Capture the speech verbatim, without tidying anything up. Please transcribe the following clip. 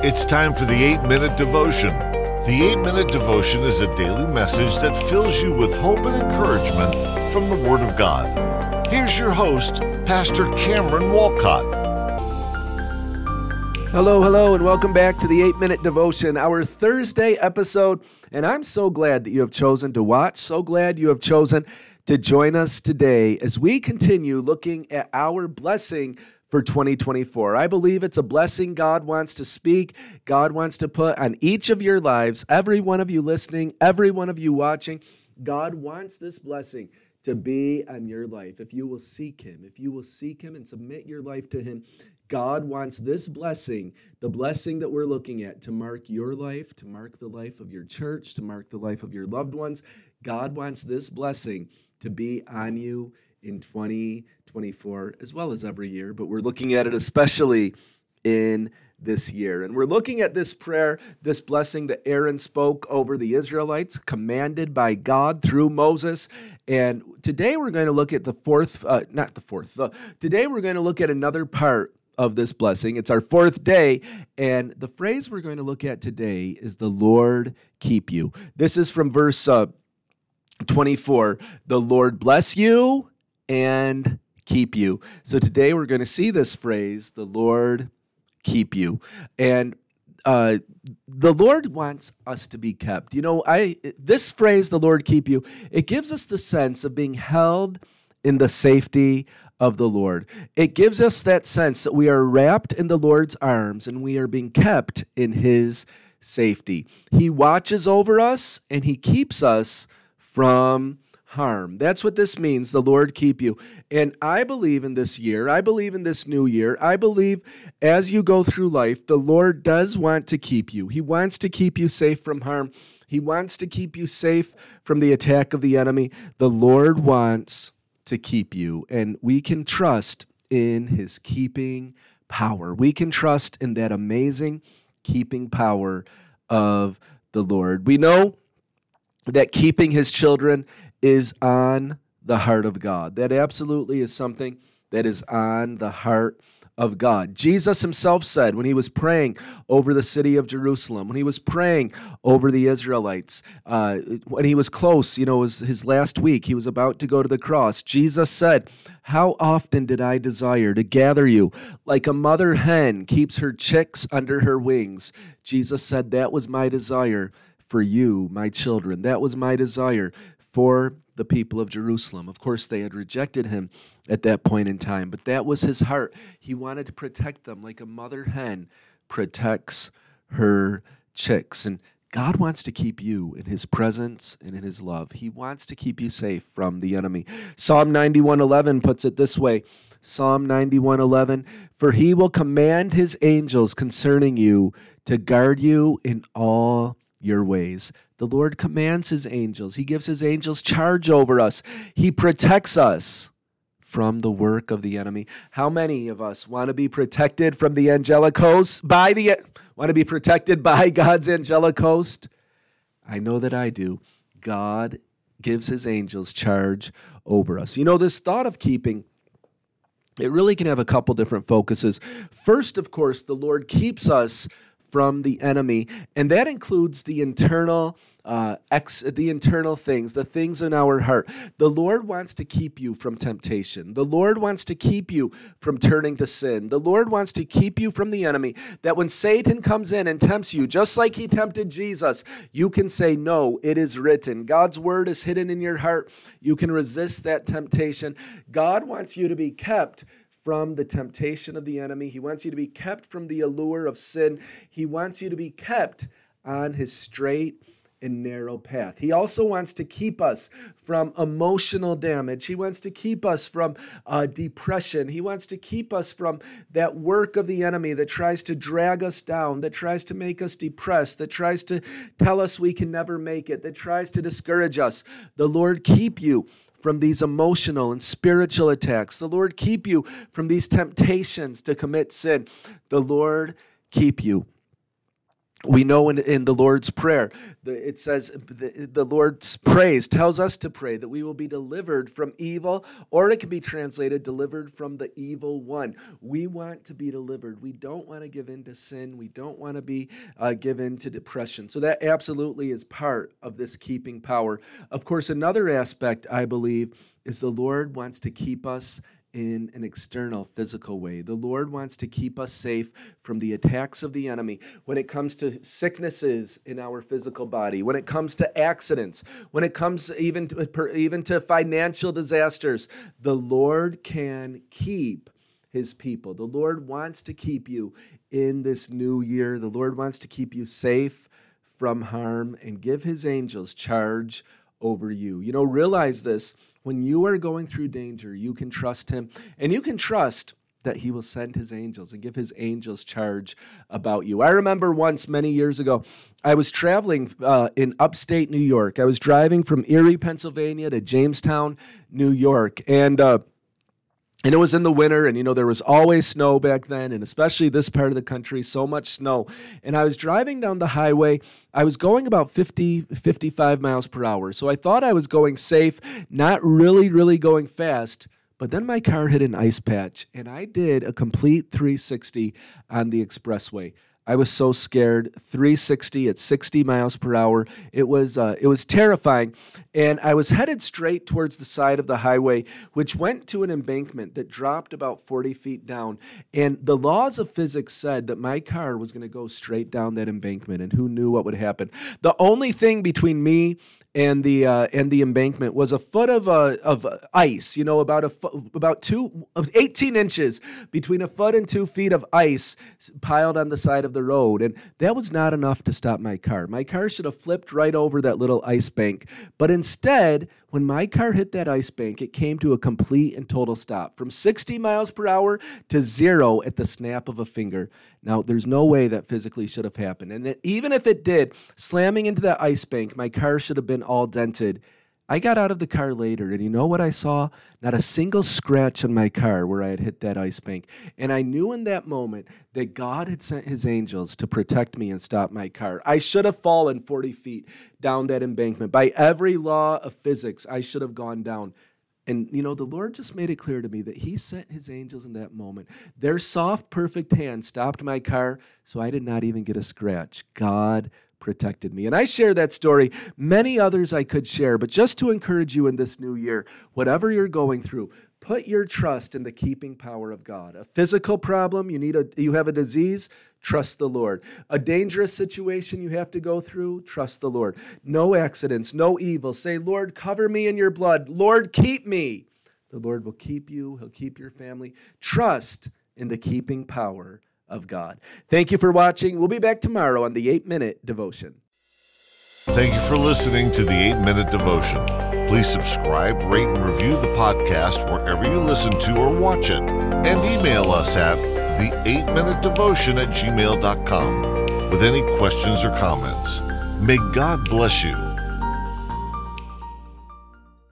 It's time for the eight-Minute Devotion. The eight-Minute Devotion is a daily message that fills you with hope and encouragement from the Word of God. Here's your host, Pastor Cameron Walcott. Hello, hello, and welcome back to the eight-Minute Devotion, our Thursday episode. And I'm so glad that you have chosen to watch, so glad you have chosen to join us today as we continue looking at our blessing for twenty twenty-four. I believe it's a blessing God wants to speak, God wants to put on each of your lives, every one of you listening, every one of you watching. God wants this blessing to be on your life. If you will seek Him, if you will seek Him and submit your life to Him, God wants this blessing, the blessing that we're looking at, to mark your life, to mark the life of your church, to mark the life of your loved ones. God wants this blessing to be on you in twenty twenty-four, as well as every year, but we're looking at it especially in this year. And we're looking at this prayer, this blessing that Aaron spoke over the Israelites, commanded by God through Moses. And today we're going to look at the fourth, uh, not the fourth, the, today we're going to look at another part of this blessing. It's our fourth day, and the phrase we're going to look at today is, "The Lord keep you." This is from verse uh, twenty-four, "The Lord bless you and keep you." So today we're going to see this phrase, "The Lord keep you." And uh, the Lord wants us to be kept. You know, I this phrase, "The Lord keep you," it gives us the sense of being held in the safety of the Lord. It gives us that sense that we are wrapped in the Lord's arms and we are being kept in His safety. He watches over us and He keeps us from harm. That's what this means, "The Lord keep you." And I believe in this year, I believe in this new year, I believe as you go through life, the Lord does want to keep you. He wants to keep you safe from harm. He wants to keep you safe from the attack of the enemy. The Lord wants to keep you, and we can trust in His keeping power. We can trust in that amazing keeping power of the Lord. We know that keeping His children is on the heart of God. That absolutely is something that is on the heart of God. Jesus Himself said when He was praying over the city of Jerusalem, when He was praying over the Israelites, uh, when He was close, you know, it was His last week, He was about to go to the cross. Jesus said, "How often did I desire to gather you? Like a mother hen keeps her chicks under her wings." Jesus said, "That was my desire for you, my children. That was my desire for the people of Jerusalem." Of course, they had rejected Him at that point in time, but that was His heart. He wanted to protect them like a mother hen protects her chicks. And God wants to keep you in His presence and in His love. He wants to keep you safe from the enemy. Psalm ninety-one eleven puts it this way, Psalm ninety-one eleven, "For He will command His angels concerning you to guard you in all your ways." The Lord commands His angels. He gives His angels charge over us. He protects us from the work of the enemy. How many of us want to be protected from the angelic host? By the want to be protected by God's angelic host? I know that I do. God gives His angels charge over us. You know, this thought of keeping, it really can have a couple different focuses. First, of course, the Lord keeps us from the enemy, and that includes the internal, uh, ex, the internal things, the things in our heart. The Lord wants to keep you from temptation. The Lord wants to keep you from turning to sin. The Lord wants to keep you from the enemy. That when Satan comes in and tempts you, just like he tempted Jesus, you can say, "No, it is written." God's word is hidden in your heart. You can resist that temptation. God wants you to be kept from the temptation of the enemy. He wants you to be kept from the allure of sin. He wants you to be kept on His straight and narrow path. He also wants to keep us from emotional damage. He wants to keep us from uh, depression. He wants to keep us from that work of the enemy that tries to drag us down, that tries to make us depressed, that tries to tell us we can never make it, that tries to discourage us. The Lord keep you from these emotional and spiritual attacks. The Lord keep you from these temptations to commit sin. The Lord keep you. We know in, in the Lord's Prayer, the, it says the, the Lord's praise tells us to pray that we will be delivered from evil, or it can be translated delivered from the evil one. We want to be delivered. We don't want to give in to sin. We don't want to be uh, given to depression. So that absolutely is part of this keeping power. Of course, another aspect, I believe, is the Lord wants to keep us in an external, physical way. The Lord wants to keep us safe from the attacks of the enemy when it comes to sicknesses in our physical body, when it comes to accidents, when it comes even to, even to financial disasters. The Lord can keep His people. The Lord wants to keep you in this new year. The Lord wants to keep you safe from harm and give His angels charge over you. You know, realize this. When you are going through danger, you can trust Him, and you can trust that He will send His angels and give His angels charge about you. I remember once many years ago, I was traveling uh, in upstate New York. I was driving from Erie, Pennsylvania to Jamestown, New York, and uh, and it was in the winter, and you know, there was always snow back then, and especially this part of the country, so much snow. And I was driving down the highway. I was going about fifty, fifty-five miles per hour. So I thought I was going safe, not really, really going fast. But then my car hit an ice patch, and I did a complete three sixty on the expressway. I was so scared. three sixty at sixty miles per hour. It was uh, it was terrifying, and I was headed straight towards the side of the highway, which went to an embankment that dropped about forty feet down. And the laws of physics said that my car was going to go straight down that embankment, and who knew what would happen? The only thing between me and the uh, and the embankment was a foot of uh, of ice. You know, about a foot, about two, eighteen inches between a foot and two feet of ice piled on the side of the the road, and that was not enough to stop my car. My car should have flipped right over that little ice bank, but instead, when my car hit that ice bank, it came to a complete and total stop, from sixty miles per hour to zero at the snap of a finger. Now, there's no way that physically should have happened, and it, even if it did, slamming into that ice bank, my car should have been all dented. I got out of the car later, and you know what I saw? Not a single scratch on my car where I had hit that ice bank. And I knew in that moment that God had sent His angels to protect me and stop my car. I should have fallen forty feet down that embankment. By every law of physics, I should have gone down. And, you know, the Lord just made it clear to me that He sent His angels in that moment. Their soft, perfect hand stopped my car, so I did not even get a scratch. God protected me. And I share that story. Many others I could share, but just to encourage you in this new year, whatever you're going through, put your trust in the keeping power of God. A physical problem, you need a, you have a disease, trust the Lord. A dangerous situation you have to go through, trust the Lord. No accidents, no evil. Say, Lord, cover me in your blood. Lord, keep me. The Lord will keep you. He'll keep your family. Trust in the keeping power of God. Thank you for watching. We'll be back tomorrow on the eight-Minute Devotion. Thank you for listening to the eight-Minute Devotion. Please subscribe, rate, and review the podcast wherever you listen to or watch it, and email us at the eight-Minute Devotion at gmail dot com with any questions or comments. May God bless you.